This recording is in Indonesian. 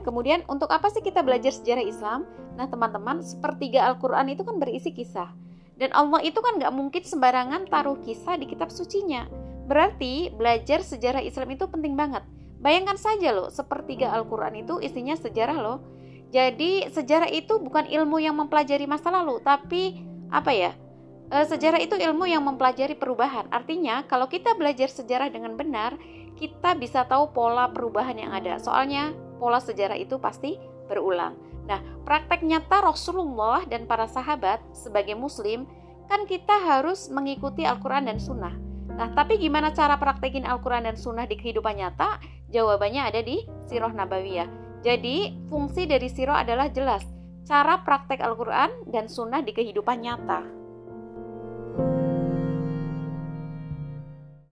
Nah, kemudian untuk apa sih kita belajar sejarah Islam? Nah, teman-teman, sepertiga Al-Quran itu kan berisi kisah. Dan Allah itu kan gak mungkin sembarangan taruh kisah di kitab sucinya. Berarti belajar sejarah Islam itu penting banget. Bayangkan saja loh, sepertiga Al-Quran itu isinya sejarah loh. Jadi sejarah itu bukan ilmu yang mempelajari masa lalu, tapi sejarah itu ilmu yang mempelajari perubahan. Artinya kalau kita belajar sejarah dengan benar, kita bisa tahu pola perubahan yang ada. Soalnya pola sejarah itu pasti berulang. Nah, praktek nyata Rasulullah dan para sahabat sebagai muslim, kan kita harus mengikuti Al-Quran dan Sunnah. Nah, tapi gimana cara praktekin Al-Quran dan Sunnah di kehidupan nyata? Jawabannya ada di Sirah Nabawiyah. Jadi, fungsi dari Sirah adalah jelas, cara praktek Al-Quran dan Sunnah di kehidupan nyata.